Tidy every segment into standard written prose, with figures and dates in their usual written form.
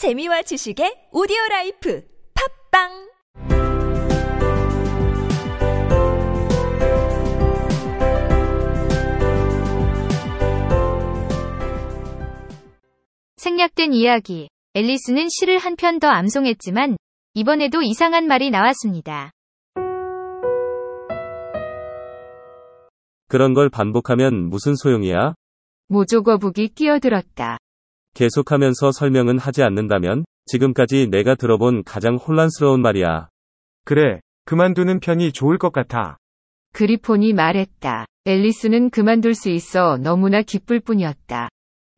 재미와 지식의 오디오라이프 팝빵! 생략된 이야기. 앨리스는 시를 한 편 더 암송했지만 이번에도 이상한 말이 나왔습니다. 그런 걸 반복하면 무슨 소용이야? 모조 거북이 끼어들었다. 계속하면서 설명은 하지 않는다면 지금까지 내가 들어본 가장 혼란스러운 말이야. 그래, 그만두는 편이 좋을 것 같아. 그리폰이 말했다. 앨리스는 그만둘 수 있어 너무나 기쁠 뿐이었다.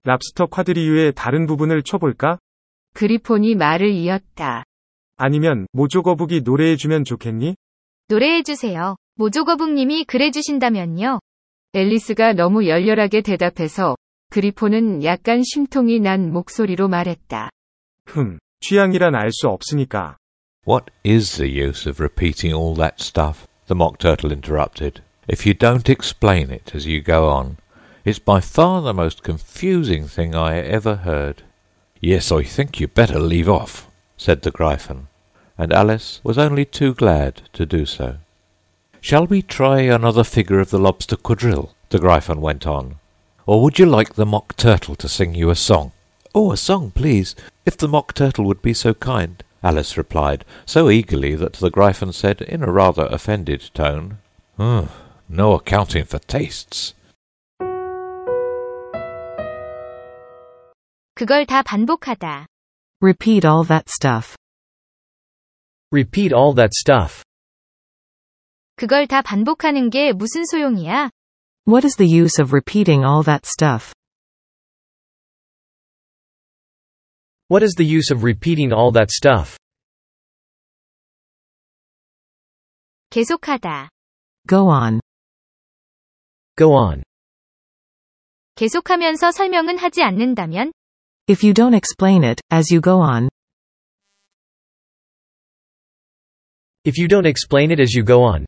랍스터 쿼드리유의 다른 부분을 쳐볼까? 그리폰이 말을 이었다. 아니면 모조 거북이 노래해주면 좋겠니? 노래해주세요. 모조 거북님이 그래주신다면요. 앨리스가 너무 열렬하게 대답해서 그리폰은 약간 심통이 난 목소리로 말했다. 취향이란 알 수 없으니까. What is the use of repeating all that stuff? The Mock Turtle interrupted. If you don't explain it as you go on. It's by far the most confusing thing I ever heard. Yes, I think you better leave off, said the Gryphon, and Alice was only too glad to do so. Shall we try another figure of the Lobster Quadrille? The Gryphon went on. Or would you like the Mock Turtle to sing you a song? Oh, a song, please, if the Mock Turtle would be so kind, Alice replied, so eagerly that the Gryphon said, in a rather offended tone, No accounting for tastes. 그걸 다 반복하다. Repeat all that stuff. Repeat all that stuff. 그걸 다 반복하는 게 무슨 소용이야? What is the use of repeating all that stuff? What is the use of repeating all that stuff? 계속하다. Go on. Go on. 계속하면서 설명은 하지 않는다면? If you don't explain it, as you go on. If you don't explain it as you go on.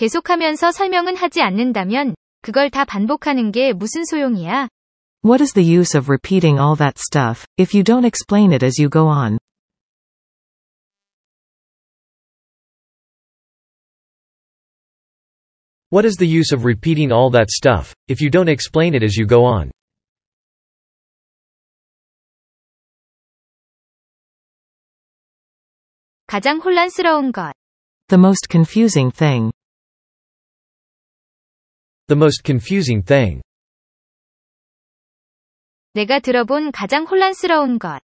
계속하면서 설명은 하지 않는다면 그걸 다 반복하는 게 무슨 소용이야? What is the use of repeating all that stuff, if you don't explain it as you go on? What is the use of repeating all that stuff, if you don't explain it as you go on? 가장 혼란스러운 것. The most confusing thing. The most confusing thing. 내가 들어본 가장 혼란스러운 것.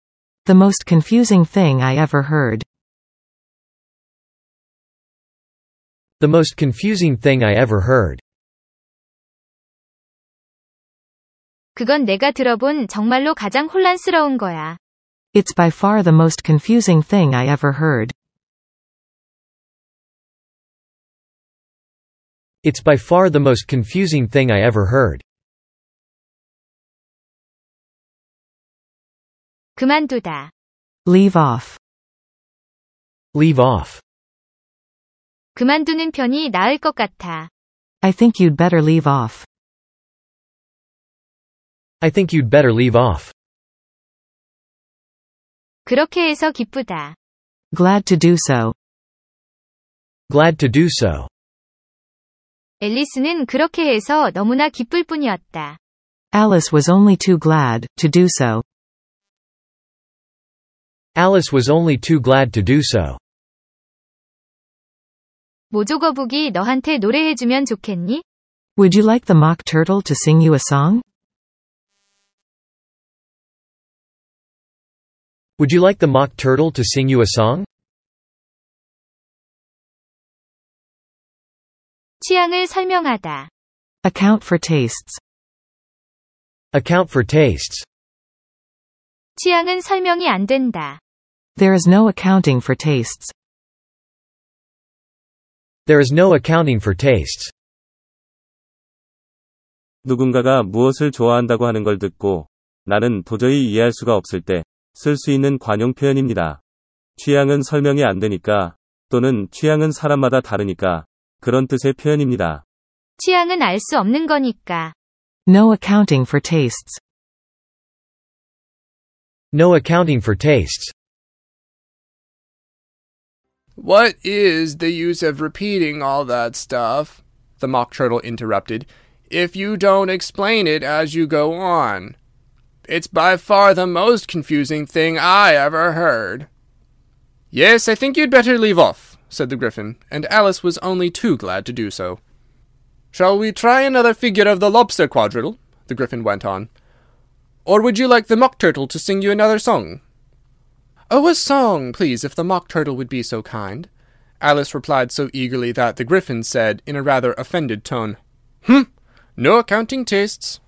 The most confusing thing I ever heard. The most confusing thing I ever heard. 그건 내가 들어본 정말로 가장 혼란스러운 거야. It's by far the most confusing thing I ever heard. It's by far the most confusing thing I ever heard. 그만두다. Leave off. Leave off. 그만두는 편이 나을 것 같아. I think you'd better leave off. I think you'd better leave off. 그렇게 해서 기쁘다. Glad to do so. Glad to do so. 앨리스는 그렇게 해서 너무나 기쁠 뿐이었다. Alice was only too glad to do so. Alice was only too glad to do so. 모조 거북이 너한테 노래해주면 좋겠니? Would you like the Mock Turtle to sing you a song? Would you like the Mock Turtle to sing you a song? 취향을 설명하다. Account for tastes. Account for tastes. 취향은 설명이 안 된다. There is no accounting for tastes. There is no accounting for tastes. 누군가가 무엇을 좋아한다고 하는 걸 듣고 나는 도저히 이해할 수가 없을 때 쓸 수 있는 관용 표현입니다. 취향은 설명이 안 되니까 또는 취향은 사람마다 다르니까 그런 뜻의 표현입니다. 취향은 알 수 없는 거니까. No accounting for tastes. No accounting for tastes. What is the use of repeating all that stuff? The Mock Turtle interrupted. If you don't explain it as you go on. It's by far the most confusing thing I ever heard. Yes, I think you'd better leave off, said the Gryphon, and Alice was only too glad to do so. Shall we try another figure of the Lobster Quadrille? The Gryphon went on. Or would you like the Mock Turtle to sing you another song? Oh, a song, please, if the Mock Turtle would be so kind. Alice replied so eagerly that the Gryphon said, in a rather offended tone, No accounting tastes.